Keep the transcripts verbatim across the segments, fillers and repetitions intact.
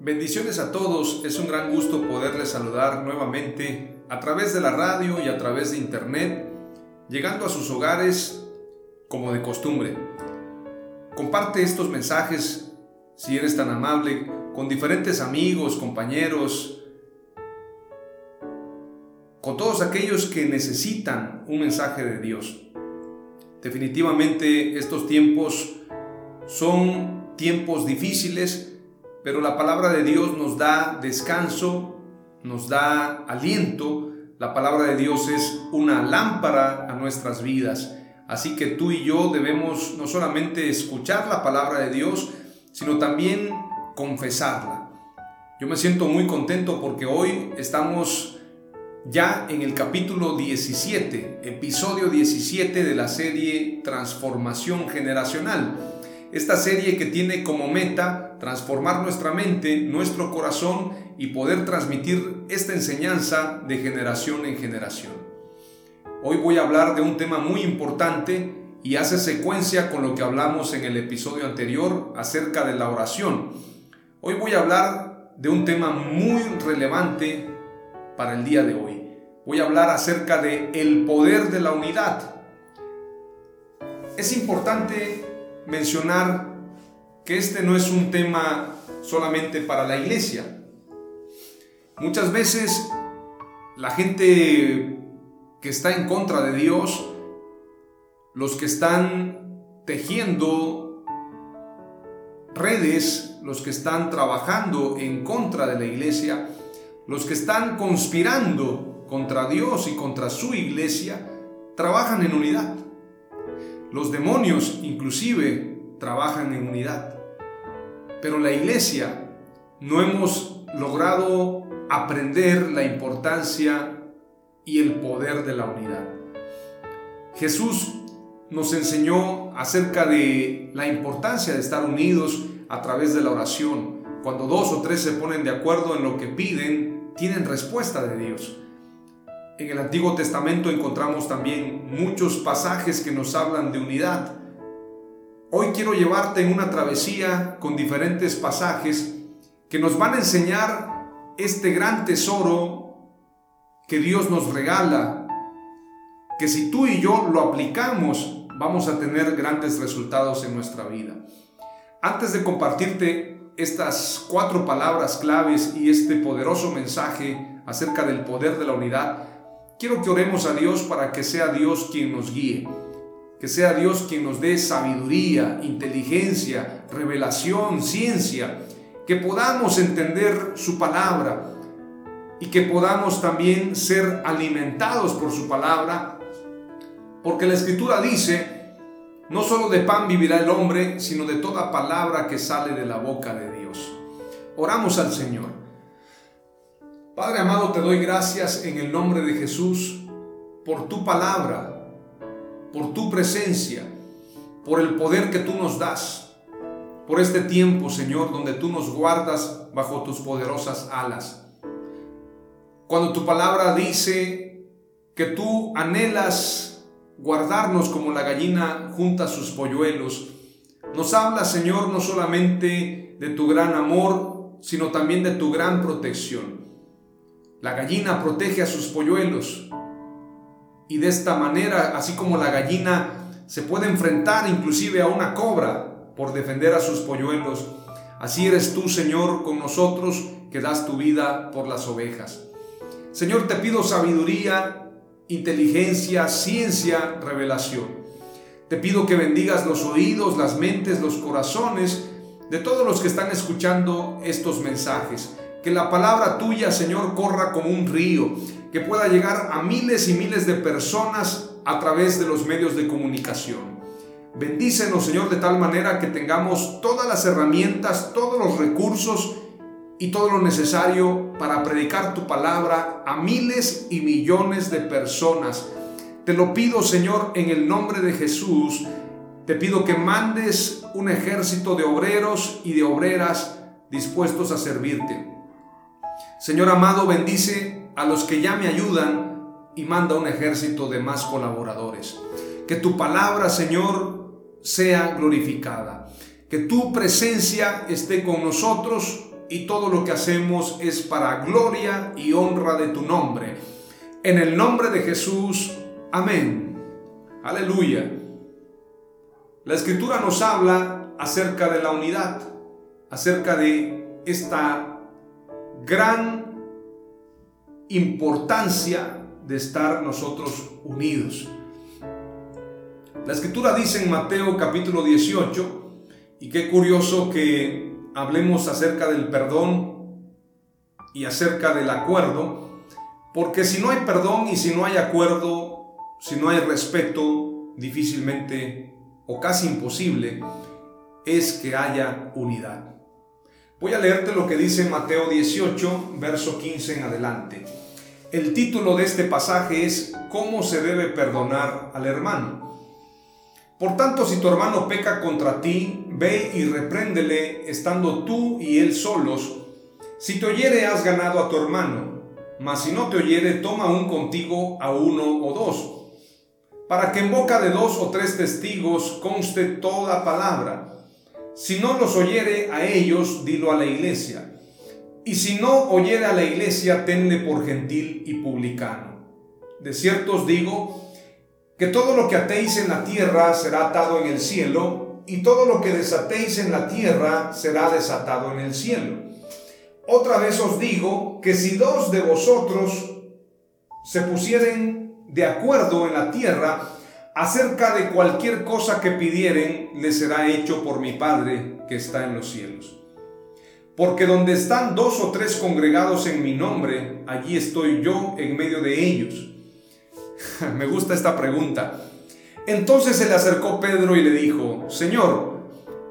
Bendiciones a todos, es un gran gusto poderles saludar nuevamente a través de la radio y a través de internet, llegando a sus hogares como de costumbre. Comparte estos mensajes, si eres tan amable, con diferentes amigos, compañeros, con todos aquellos que necesitan un mensaje de Dios. Definitivamente estos tiempos son tiempos difíciles, pero la palabra de Dios nos da descanso, nos da aliento. La palabra de Dios es una lámpara a nuestras vidas. Así que tú y yo debemos no solamente escuchar la palabra de Dios, sino también confesarla. Yo me siento muy contento porque hoy estamos ya en el capítulo diecisiete, episodio diecisiete de la serie Transformación Generacional. Esta serie que tiene como meta transformar nuestra mente, nuestro corazón y poder transmitir esta enseñanza de generación en generación. Hoy voy a hablar de un tema muy importante y hace secuencia con lo que hablamos en el episodio anterior acerca de la oración. Hoy voy a hablar de un tema muy relevante para el día de hoy. Voy a hablar acerca de el poder de la unidad. Es importante mencionar que este no es un tema solamente para la iglesia. Muchas veces la gente que está en contra de Dios, los que están tejiendo redes, los que están trabajando en contra de la iglesia, los que están conspirando contra Dios y contra su iglesia, trabajan en unidad. Los demonios inclusive trabajan en unidad. Pero la iglesia no hemos logrado aprender la importancia y el poder de la unidad. Jesús nos enseñó acerca de la importancia de estar unidos a través de la oración. Cuando dos o tres se ponen de acuerdo en lo que piden, tienen respuesta de Dios. En el Antiguo Testamento encontramos también muchos pasajes que nos hablan de unidad. Hoy quiero llevarte en una travesía con diferentes pasajes que nos van a enseñar este gran tesoro que Dios nos regala, que si tú y yo lo aplicamos, vamos a tener grandes resultados en nuestra vida. Antes de compartirte estas cuatro palabras claves y este poderoso mensaje acerca del poder de la unidad, quiero que oremos a Dios para que sea Dios quien nos guíe, que sea Dios quien nos dé sabiduría, inteligencia, revelación, ciencia, que podamos entender su palabra y que podamos también ser alimentados por su palabra, porque la Escritura dice, no solo de pan vivirá el hombre, sino de toda palabra que sale de la boca de Dios. Oramos al Señor. Padre amado, te doy gracias en el nombre de Jesús por tu palabra, por tu presencia, por el poder que tú nos das, por este tiempo, Señor, donde tú nos guardas bajo tus poderosas alas. Cuando tu palabra dice que tú anhelas guardarnos como la gallina junta a sus polluelos, nos habla, Señor, no solamente de tu gran amor, sino también de tu gran protección. La gallina protege a sus polluelos, y de esta manera, así como la gallina se puede enfrentar inclusive a una cobra por defender a sus polluelos, así eres tú, Señor, con nosotros que das tu vida por las ovejas. Señor, te pido sabiduría, inteligencia, ciencia, revelación. Te pido que bendigas los oídos, las mentes, los corazones de todos los que están escuchando estos mensajes. Que la palabra tuya, Señor, corra como un río, que pueda llegar a miles y miles de personas a través de los medios de comunicación. Bendícenos, Señor, de tal manera que tengamos todas las herramientas, todos los recursos y todo lo necesario para predicar tu palabra a miles y millones de personas. Te lo pido, Señor, en el nombre de Jesús. Te pido que mandes un ejército de obreros y de obreras dispuestos a servirte. Señor amado, bendice a los que ya me ayudan y manda un ejército de más colaboradores. Que tu palabra, Señor, sea glorificada. Que tu presencia esté con nosotros y todo lo que hacemos es para gloria y honra de tu nombre. En el nombre de Jesús, amén. Aleluya. La Escritura nos habla acerca de la unidad, acerca de esta gran importancia de estar nosotros unidos. La Escritura dice en Mateo capítulo dieciocho, y qué curioso que hablemos acerca del perdón y acerca del acuerdo, porque si no hay perdón y si no hay acuerdo, si no hay respeto, difícilmente o casi imposible es que haya unidad. Voy a leerte lo que dice Mateo dieciocho, verso quince en adelante. El título de este pasaje es ¿Cómo se debe perdonar al hermano? Por tanto, si tu hermano peca contra ti, ve y repréndele, estando tú y él solos. Si te oyere, has ganado a tu hermano, mas si no te oyere, toma aún contigo a uno o dos, para que en boca de dos o tres testigos conste toda palabra. Si no los oyere a ellos, dilo a la iglesia, y si no oyere a la iglesia, tenle por gentil y publicano. De cierto os digo, que todo lo que atéis en la tierra será atado en el cielo, y todo lo que desatéis en la tierra será desatado en el cielo. Otra vez os digo que si dos de vosotros se pusieren de acuerdo en la tierra acerca de cualquier cosa que pidieren, les será hecho por mi Padre que está en los cielos. Porque donde están dos o tres congregados en mi nombre, allí estoy yo en medio de ellos. Me gusta esta pregunta. Entonces se le acercó Pedro y le dijo: Señor,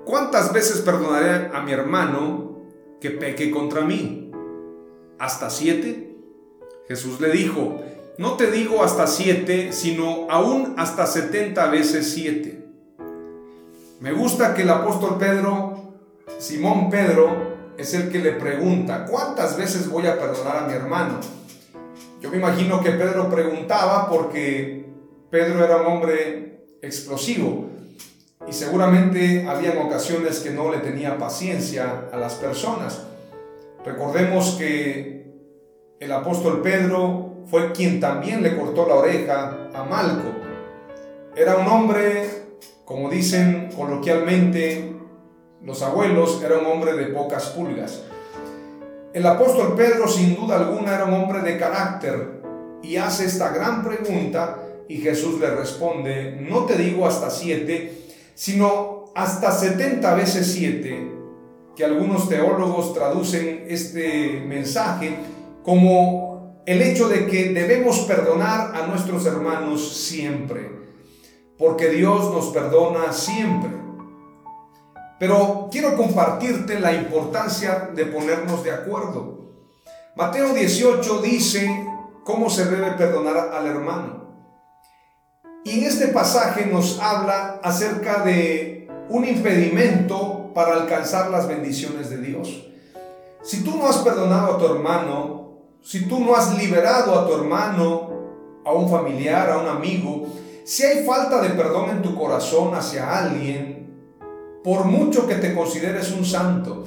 ¿cuántas veces perdonaré a mi hermano que peque contra mí? ¿Hasta siete? Jesús le dijo: No te digo hasta siete, sino aún hasta setenta veces siete. Me gusta que el apóstol Pedro, Simón Pedro, es el que le pregunta: ¿cuántas veces voy a perdonar a mi hermano? Yo me imagino que Pedro preguntaba porque Pedro era un hombre explosivo y seguramente había ocasiones que no le tenía paciencia a las personas. Recordemos que el apóstol Pedro fue quien también le cortó la oreja a Malco. Era un hombre, como dicen coloquialmente los abuelos, era un hombre de pocas pulgas. El apóstol Pedro, sin duda alguna, era un hombre de carácter y hace esta gran pregunta y Jesús le responde: no te digo hasta siete, sino hasta setenta veces siete, que algunos teólogos traducen este mensaje como el hecho de que debemos perdonar a nuestros hermanos siempre, porque Dios nos perdona siempre. Pero quiero compartirte la importancia de ponernos de acuerdo. Mateo dieciocho dice cómo se debe perdonar al hermano. Y en este pasaje nos habla acerca de un impedimento para alcanzar las bendiciones de Dios. Si tú no has perdonado a tu hermano, si tú no has liberado a tu hermano, a un familiar, a un amigo, si hay falta de perdón en tu corazón hacia alguien, por mucho que te consideres un santo,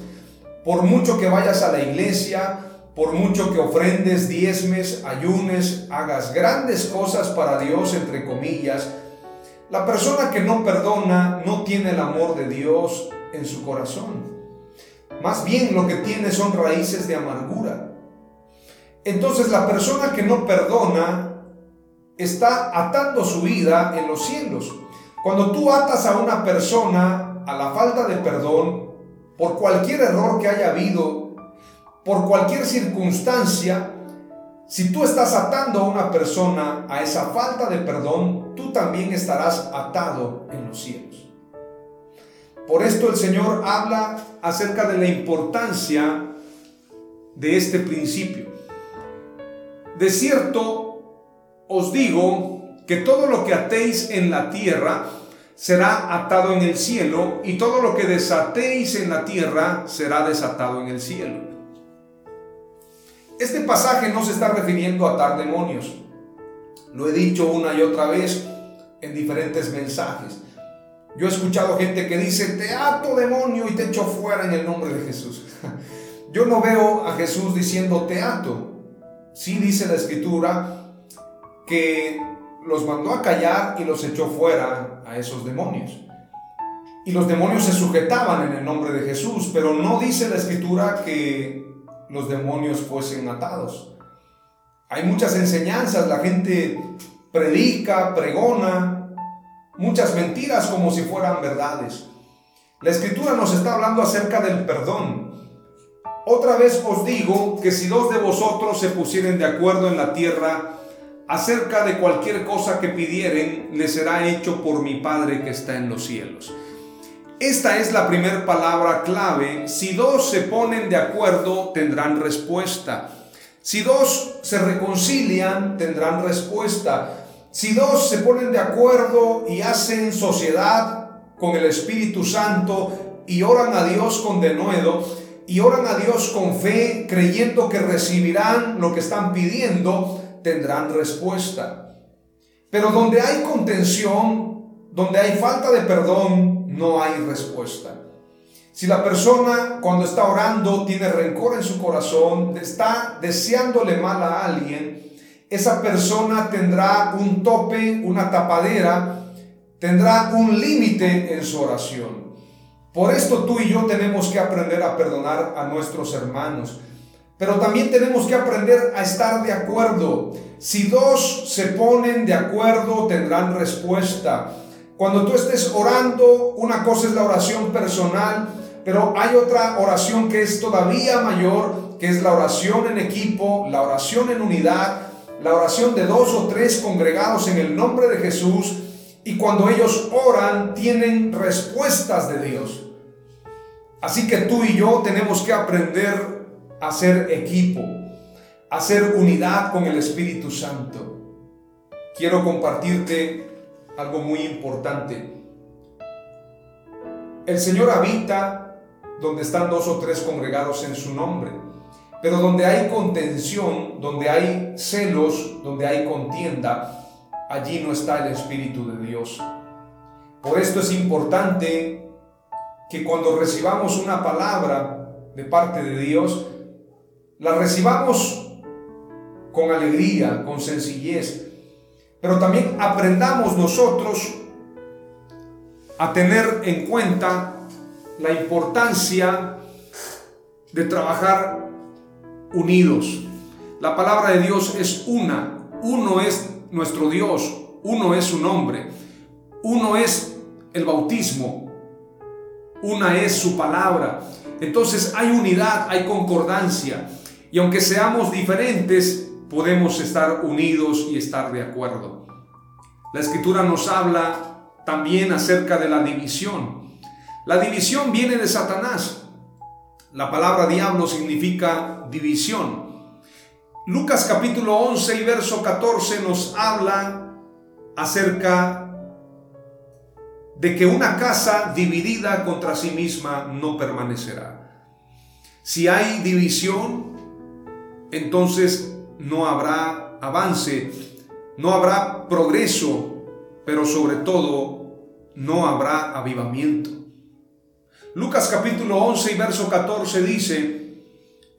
Por mucho que vayas a la iglesia, por mucho que ofrendes, diezmes, ayunes, hagas grandes cosas para Dios, entre comillas, la persona que no perdona no tiene el amor de Dios en su corazón. Más bien lo que tiene son raíces de amargura. Entonces la persona que no perdona está atando su vida en los cielos. Cuando tú atas a una persona a la falta de perdón, por cualquier error que haya habido, por cualquier circunstancia, si tú estás atando a una persona a esa falta de perdón, tú también estarás atado en los cielos. Por esto el Señor habla acerca de la importancia de este principio. De cierto os digo que todo lo que atéis en la tierra será atado en el cielo, y todo lo que desatéis en la tierra será desatado en el cielo. Este pasaje no se está refiriendo a atar demonios. Lo he dicho una y otra vez en diferentes mensajes. Yo he escuchado gente que dice, te ato demonio y te echo fuera en el nombre de Jesús. Yo no veo a Jesús diciendo te ato. Sí dice la Escritura que los mandó a callar y los echó fuera a esos demonios. Y los demonios se sujetaban en el nombre de Jesús, pero no dice la Escritura que los demonios fuesen atados. Hay muchas enseñanzas, la gente predica, pregona muchas mentiras como si fueran verdades. La Escritura nos está hablando acerca del perdón. Otra vez os digo que si dos de vosotros se pusieren de acuerdo en la tierra acerca de cualquier cosa que pidieren, les será hecho por mi Padre que está en los cielos. Esta es la primera palabra clave. Si dos se ponen de acuerdo, tendrán respuesta. Si dos se reconcilian, tendrán respuesta. Si dos se ponen de acuerdo y hacen sociedad con el Espíritu Santo y oran a Dios con denuedo y oran a Dios con fe, creyendo que recibirán lo que están pidiendo, tendrán respuesta. Pero donde hay contención, donde hay falta de perdón, no hay respuesta. Si la persona cuando está orando tiene rencor en su corazón, está deseándole mal a alguien, esa persona tendrá un tope, una tapadera, tendrá un límite en su oración. Por esto tú y yo tenemos que aprender a perdonar a nuestros hermanos, pero también tenemos que aprender a estar de acuerdo. Si dos se ponen de acuerdo, tendrán respuesta. Cuando tú estés orando, una cosa es la oración personal, pero hay otra oración que es todavía mayor, que es la oración en equipo, la oración en unidad, la oración de dos o tres congregados en el nombre de Jesús, y cuando ellos oran tienen respuestas de Dios. Así que tú y yo tenemos que aprender a ser equipo, a ser unidad con el Espíritu Santo. Quiero compartirte algo muy importante. El Señor habita donde están dos o tres congregados en su nombre. Pero donde hay contención, donde hay celos, donde hay contienda, allí no está el Espíritu de Dios. Por esto es importante que cuando recibamos una palabra de parte de Dios, la recibamos con alegría, con sencillez, pero también aprendamos nosotros a tener en cuenta la importancia de trabajar unidos. La palabra de Dios es una. Uno es nuestro Dios, uno es su nombre, uno es el bautismo, una es su palabra. Entonces hay unidad, hay concordancia, y aunque seamos diferentes, podemos estar unidos y estar de acuerdo. La Escritura nos habla también acerca de la división. La división viene de Satanás. La palabra diablo significa división. Lucas capítulo once y verso catorce nos habla acerca de que una casa dividida contra sí misma no permanecerá. Si hay división, entonces no habrá avance, no habrá progreso, pero sobre todo no habrá avivamiento. Lucas capítulo once y verso catorce dice: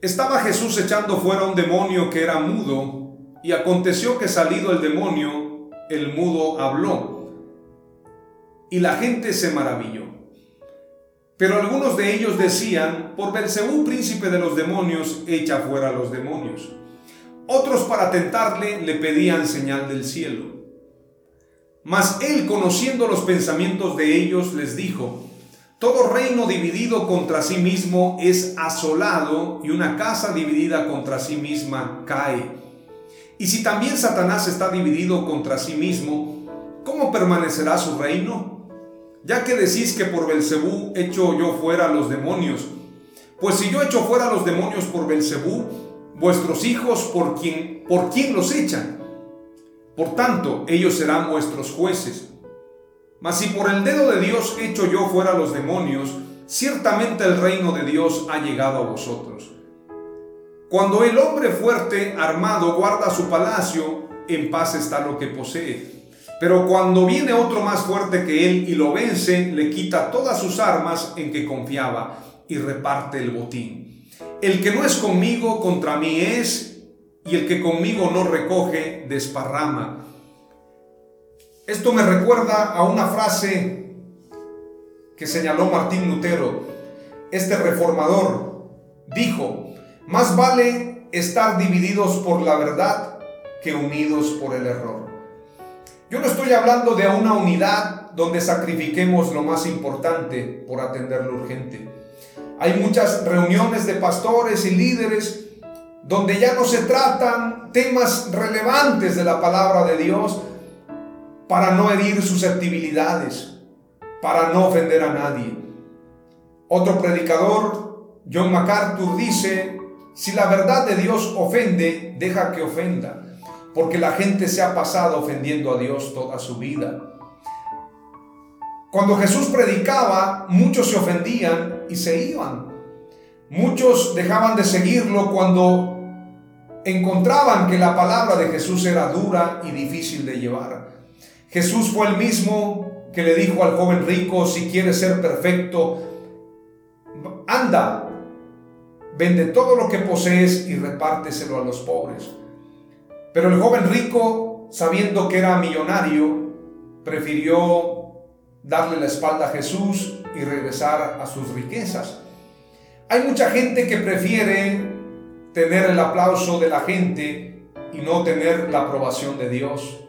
Estaba Jesús echando fuera un demonio que era mudo, y aconteció que salido el demonio, el mudo habló, y la gente se maravilló. Pero algunos de ellos decían: por Belcebú, príncipe de los demonios, echa fuera a los demonios. Otros, para tentarle, le pedían señal del cielo. Mas él, conociendo los pensamientos de ellos, les dijo: Todo reino dividido contra sí mismo es asolado, y una casa dividida contra sí misma cae. Y si también Satanás está dividido contra sí mismo, ¿cómo permanecerá su reino? Ya que decís que por Belcebú echo yo fuera a los demonios, pues si yo echo fuera a los demonios por Belcebú, vuestros hijos por quién por quién los echan. Por tanto, ellos serán vuestros jueces. Mas si por el dedo de Dios echo yo fuera a los demonios, ciertamente el reino de Dios ha llegado a vosotros. Cuando el hombre fuerte, armado, guarda su palacio, en paz está lo que posee. Pero cuando viene otro más fuerte que él y lo vence, le quita todas sus armas en que confiaba y reparte el botín. El que no es conmigo, contra mí es, y el que conmigo no recoge, desparrama. Esto me recuerda a una frase que señaló Martín Lutero. Este reformador dijo: más vale estar divididos por la verdad que unidos por el error. Yo no estoy hablando de una unidad donde sacrifiquemos lo más importante por atender lo urgente. Hay muchas reuniones de pastores y líderes donde ya no se tratan temas relevantes de la palabra de Dios, para no herir susceptibilidades, para no ofender a nadie. Otro predicador, John MacArthur, dice: si la verdad de Dios ofende, deja que ofenda, porque la gente se ha pasado ofendiendo a Dios toda su vida. Cuando Jesús predicaba, muchos se ofendían y se iban. Muchos dejaban de seguirlo cuando encontraban que la palabra de Jesús era dura y difícil de llevar. Jesús fue el mismo que le dijo al joven rico: si quieres ser perfecto, anda, vende todo lo que posees y repárteselo a los pobres. Pero el joven rico, sabiendo que era millonario, prefirió darle la espalda a Jesús y regresar a sus riquezas. Hay mucha gente que prefiere tener el aplauso de la gente y no tener la aprobación de Dios.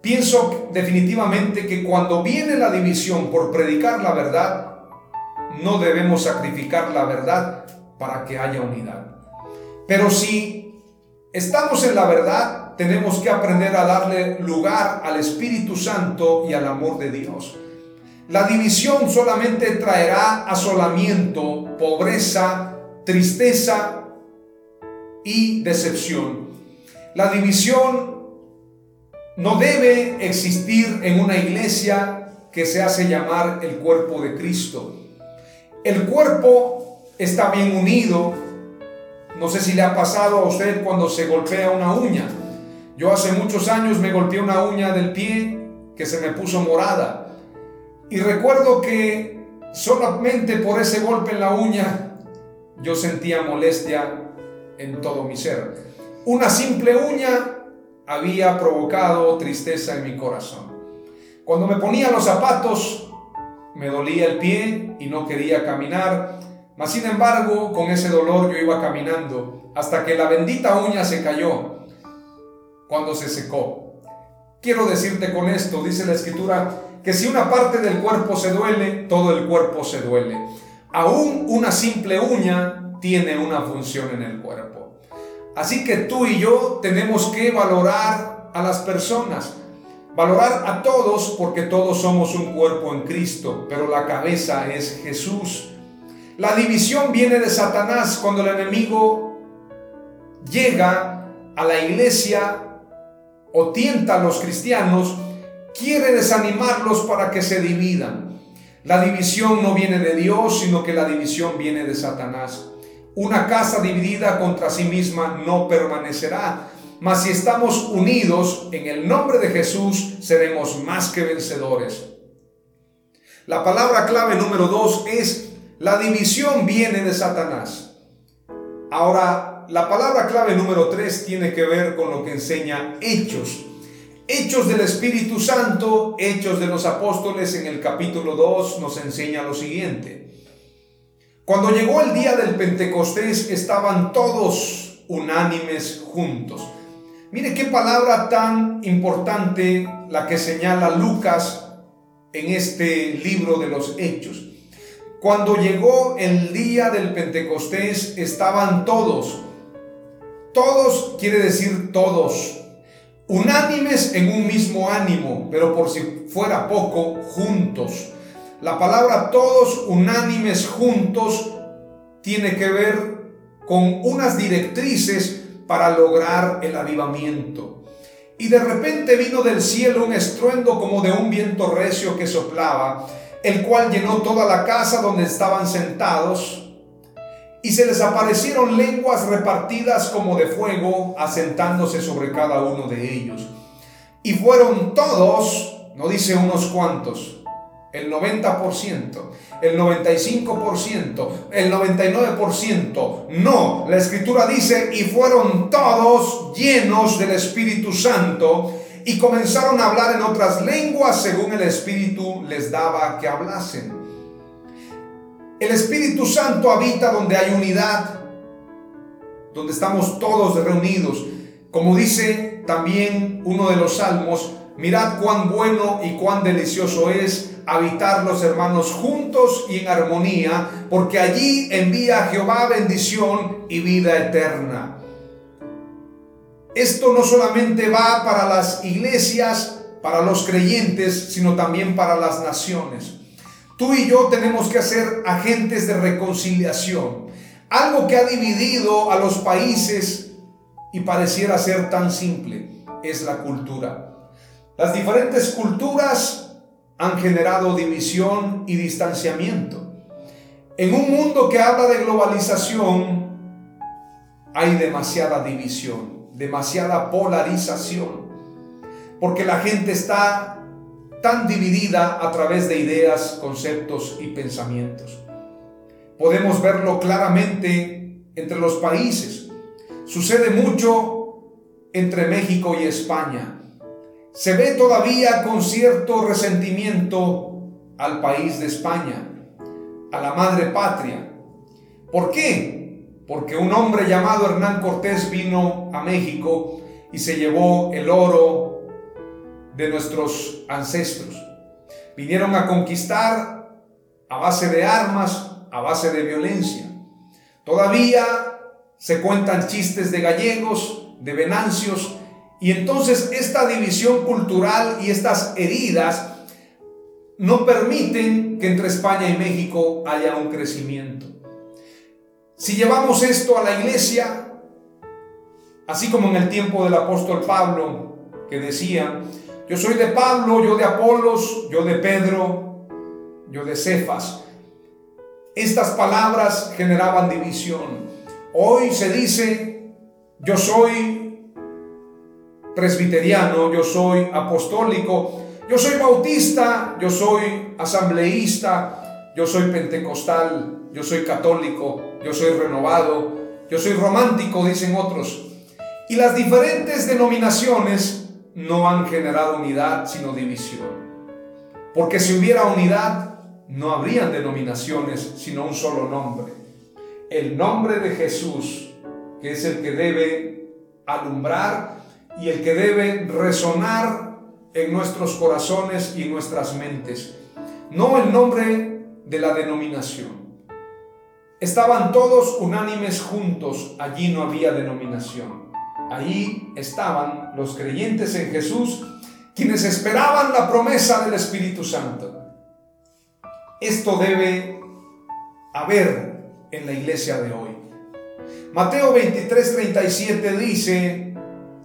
Pienso definitivamente que cuando viene la división por predicar la verdad, no debemos sacrificar la verdad para que haya unidad. Pero si estamos en la verdad, tenemos que aprender a darle lugar al Espíritu Santo y al amor de Dios. La división solamente traerá asolamiento, pobreza, tristeza y decepción. La división no debe existir en una iglesia que se hace llamar el cuerpo de Cristo. El cuerpo está bien unido. No sé si le ha pasado a usted cuando se golpea una uña. Yo hace muchos años me golpeé una uña del pie que se me puso morada. Y recuerdo que solamente por ese golpe en la uña yo sentía molestia en todo mi ser. Una simple uña había provocado tristeza en mi corazón. Cuando me ponía los zapatos, me dolía el pie y no quería caminar, mas sin embargo, con ese dolor yo iba caminando, hasta que la bendita uña se cayó, cuando se secó. Quiero decirte con esto, dice la Escritura, que si una parte del cuerpo se duele, todo el cuerpo se duele. Aún una simple uña tiene una función en el cuerpo. Así que tú y yo tenemos que valorar a las personas, valorar a todos, porque todos somos un cuerpo en Cristo, pero la cabeza es Jesús. La división viene de Satanás cuando el enemigo llega a la iglesia o tienta a los cristianos, quiere desanimarlos para que se dividan. La división no viene de Dios, sino que la división viene de Satanás. Una casa dividida contra sí misma no permanecerá, mas si estamos unidos en el nombre de Jesús, seremos más que vencedores. La palabra clave número dos es la división viene de Satanás. Ahora, la palabra clave número tres tiene que ver con lo que enseña Hechos. Hechos del Espíritu Santo, Hechos de los Apóstoles en el capítulo dos nos enseña lo siguiente. Cuando llegó el día del Pentecostés estaban todos unánimes juntos. Mire qué palabra tan importante la que señala Lucas en este libro de los Hechos. Cuando llegó el día del Pentecostés estaban todos, todos quiere decir todos, unánimes en un mismo ánimo, pero por si fuera poco, juntos. La palabra todos unánimes juntos tiene que ver con unas directrices para lograr el avivamiento. Y de repente vino del cielo un estruendo como de un viento recio que soplaba, el cual llenó toda la casa donde estaban sentados, y se les aparecieron lenguas repartidas como de fuego, asentándose sobre cada uno de ellos. Y fueron todos, no dice unos cuantos, el noventa por ciento, el noventa y cinco por ciento, el noventa y nueve por ciento. No, la Escritura dice, y fueron todos llenos del Espíritu Santo, y comenzaron a hablar en otras lenguas según el Espíritu les daba que hablasen. El Espíritu Santo habita donde hay unidad, donde estamos todos reunidos. Como dice también uno de los salmos, mirad cuán bueno y cuán delicioso es habitar los hermanos juntos y en armonía, porque allí envía Jehová bendición y vida eterna. Esto no solamente va para las iglesias, para los creyentes, sino también para las naciones. Tú y yo tenemos que ser agentes de reconciliación. Algo que ha dividido a los países y pareciera ser tan simple es la cultura. Las diferentes culturas han generado división y distanciamiento. En un mundo que habla de globalización, hay demasiada división, demasiada polarización, porque la gente está tan dividida a través de ideas, conceptos y pensamientos. Podemos verlo claramente entre los países. Sucede mucho entre México y España. Se ve todavía con cierto resentimiento al país de España, a la madre patria. ¿Por qué? Porque un hombre llamado Hernán Cortés vino a México y se llevó el oro de nuestros ancestros. Vinieron a conquistar a base de armas, a base de violencia. Todavía se cuentan chistes de gallegos, de venancios, y entonces esta división cultural y estas heridas no permiten que entre España y México haya un crecimiento. Si llevamos esto a la iglesia, así como en el tiempo del apóstol Pablo, que decía: yo soy de Pablo, yo de Apolos, yo de Pedro, yo de Cefas. Estas palabras generaban división. Hoy se dice: yo soy presbiteriano, yo soy apostólico, yo soy bautista, yo soy asambleísta, yo soy pentecostal, yo soy católico, yo soy renovado, yo soy romántico, dicen otros. Y las diferentes denominaciones no han generado unidad, sino división. Porque si hubiera unidad, no habrían denominaciones, sino un solo nombre. El nombre de Jesús, que es el que debe alumbrar y el que debe resonar en nuestros corazones y nuestras mentes. No el nombre de la denominación. Estaban todos unánimes juntos, allí no había denominación. Allí estaban los creyentes en Jesús, quienes esperaban la promesa del Espíritu Santo. Esto debe haber en la iglesia de hoy. Mateo veintitrés, treinta y siete dice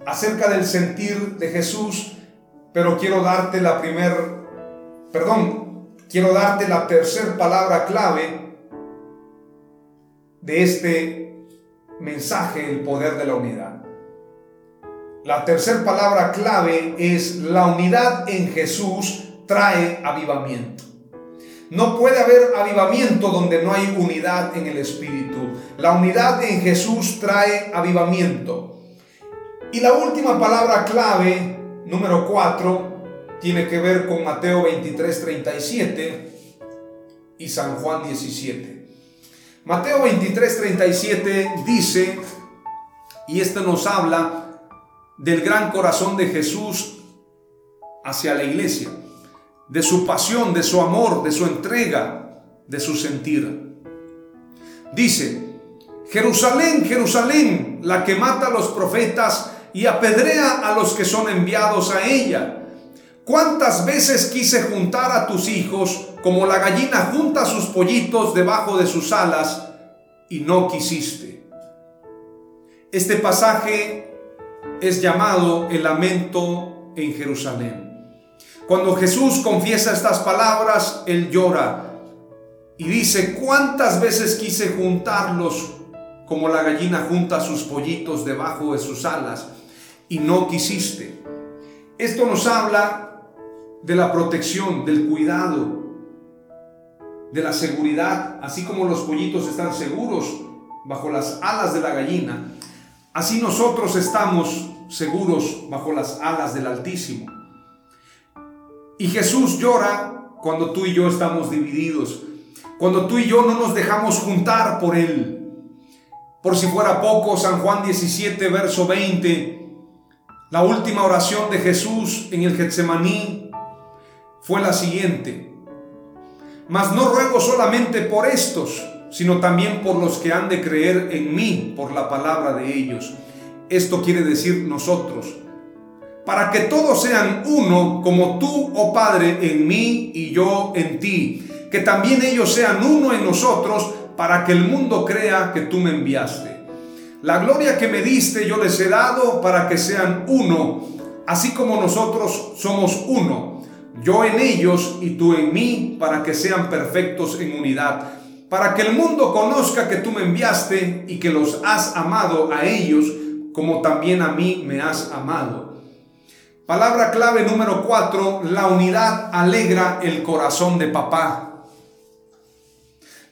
acerca del sentir de Jesús, pero quiero darte la primer, perdón, quiero darte la tercer palabra clave de este mensaje, el poder de la unidad. La tercera palabra clave es: la unidad en Jesús trae avivamiento. No puede haber avivamiento donde no hay unidad en el Espíritu. La unidad en Jesús trae avivamiento. Y la última palabra clave, número cuatro, tiene que ver con Mateo veintitrés, treinta y siete y San Juan diecisiete. Mateo veintitrés, treinta y siete dice, y esto nos habla del gran corazón de Jesús hacia la iglesia, de su pasión, de su amor, de su entrega, de su sentir. Dice: Jerusalén, Jerusalén, la que mata a los profetas y apedrea a los que son enviados a ella. ¿Cuántas veces quise juntar a tus hijos como la gallina junta sus pollitos debajo de sus alas y no quisiste? Este pasaje es llamado el lamento en Jerusalén. Cuando Jesús confiesa estas palabras, Él llora y dice: ¿cuántas veces quise juntarlos como la gallina junta sus pollitos debajo de sus alas y no quisiste? Esto nos habla de la protección, del cuidado, de la seguridad. Así como los pollitos están seguros bajo las alas de la gallina, así nosotros estamos seguros bajo las alas del Altísimo. Y Jesús llora cuando tú y yo estamos divididos, cuando tú y yo no nos dejamos juntar por Él. Por si fuera poco, San Juan diecisiete, verso veinte, la última oración de Jesús en el Getsemaní fue la siguiente: mas no ruego solamente por estos, sino también por los que han de creer en mí por la palabra de ellos. Esto quiere decir nosotros, para que todos sean uno, como tú, oh Padre, en mí y yo en ti, que también ellos sean uno en nosotros, para que el mundo crea que tú me enviaste. La gloria que me diste yo les he dado, para que sean uno, así como nosotros somos uno, yo en ellos y tú en mí, para que sean perfectos en unidad, para que el mundo conozca que tú me enviaste y que los has amado a ellos, como también a mí me has amado. Palabra clave número cuatro, la unidad alegra el corazón de papá.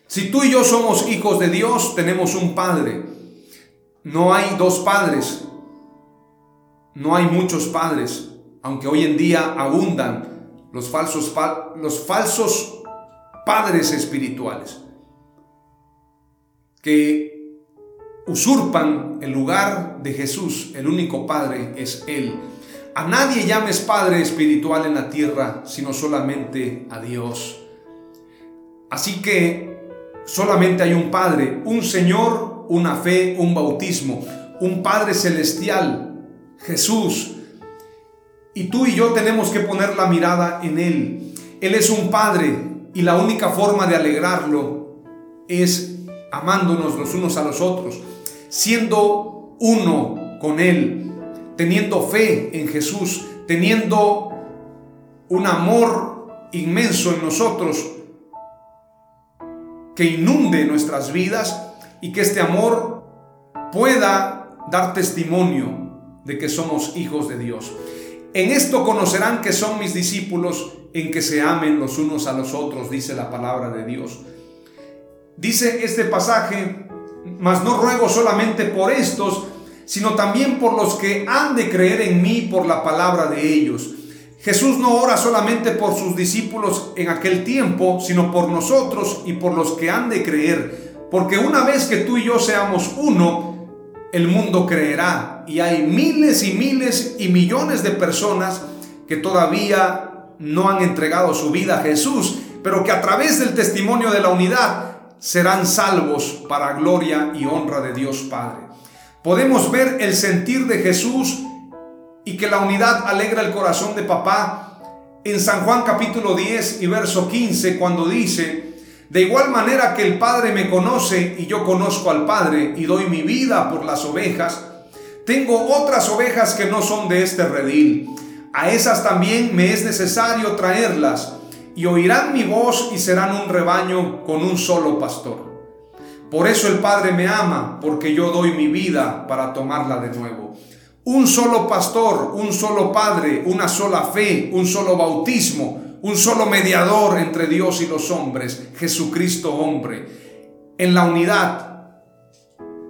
Si tú y yo somos hijos de Dios, tenemos un padre. No hay dos padres, no hay muchos padres, aunque hoy en día abundan los falsos, los falsos padres espirituales que usurpan el lugar de Jesús. El único padre es Él. A nadie llames Padre espiritual en la tierra, sino solamente a Dios. Así que solamente hay un Padre, un Señor, una fe, un bautismo, un Padre celestial, Jesús. Y tú y yo tenemos que poner la mirada en Él. Él es un Padre y la única forma de alegrarlo es amándonos los unos a los otros, siendo uno con Él, teniendo fe en Jesús, teniendo un amor inmenso en nosotros que inunde nuestras vidas y que este amor pueda dar testimonio de que somos hijos de Dios. En esto conocerán que son mis discípulos, en que se amen los unos a los otros, dice la palabra de Dios. Dice este pasaje: mas no ruego solamente por estos, sino también por los que han de creer en mí por la palabra de ellos. Jesús no ora solamente por sus discípulos en aquel tiempo, sino por nosotros y por los que han de creer, porque una vez que tú y yo seamos uno, el mundo creerá, y hay miles y miles y millones de personas que todavía no han entregado su vida a Jesús, pero que a través del testimonio de la unidad serán salvos para gloria y honra de Dios Padre. Podemos ver el sentir de Jesús y que la unidad alegra el corazón de papá en San Juan capítulo diez y verso quince, cuando dice: de igual manera que el Padre me conoce y yo conozco al Padre y doy mi vida por las ovejas, tengo otras ovejas que no son de este redil. A esas también me es necesario traerlas, y oirán mi voz y serán un rebaño con un solo pastor. Por eso el Padre me ama, porque yo doy mi vida para tomarla de nuevo. Un solo pastor, un solo Padre, una sola fe, un solo bautismo, un solo mediador entre Dios y los hombres, Jesucristo hombre. En la unidad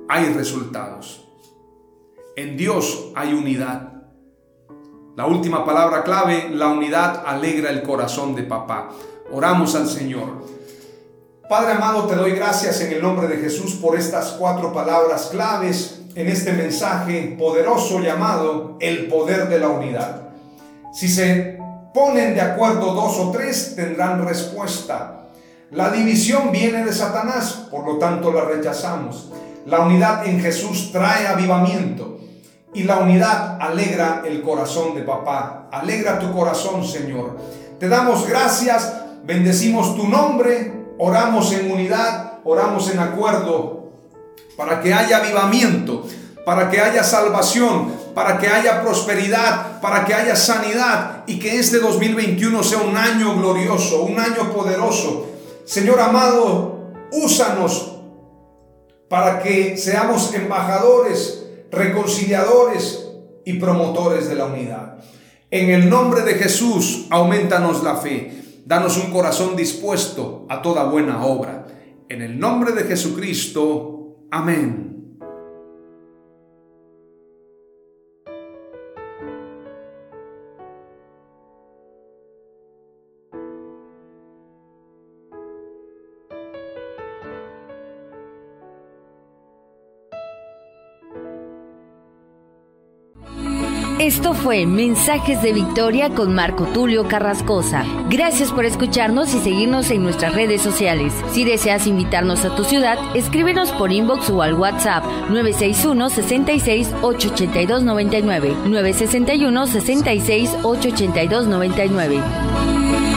hay resultados. En Dios hay unidad. La última palabra clave, la unidad alegra el corazón de papá. Oramos al Señor. Padre amado, te doy gracias en el nombre de Jesús por estas cuatro palabras claves en este mensaje poderoso llamado el poder de la unidad. Si se ponen de acuerdo dos o tres, tendrán respuesta. La división viene de Satanás, por lo tanto la rechazamos. La unidad en Jesús trae avivamiento. Y la unidad alegra el corazón de papá. Alegra tu corazón, Señor. Te damos gracias, bendecimos tu nombre, oramos en unidad, oramos en acuerdo, para que haya avivamiento, para que haya salvación, para que haya prosperidad, para que haya sanidad, y que este dos mil veintiuno sea un año glorioso, un año poderoso. Señor amado, úsanos para que seamos embajadores, reconciliadores y promotores de la unidad. En el nombre de Jesús, auméntanos la fe, danos un corazón dispuesto a toda buena obra. En el nombre de Jesucristo, amén. Esto fue Mensajes de Victoria con Marco Tulio Carrascosa. Gracias por escucharnos y seguirnos en nuestras redes sociales. Si deseas invitarnos a tu ciudad, escríbenos por inbox o al WhatsApp nueve seis uno, seis seis, ocho ocho dos, nueve nueve. nueve seis uno, seis seis, ocho ocho dos, nueve nueve.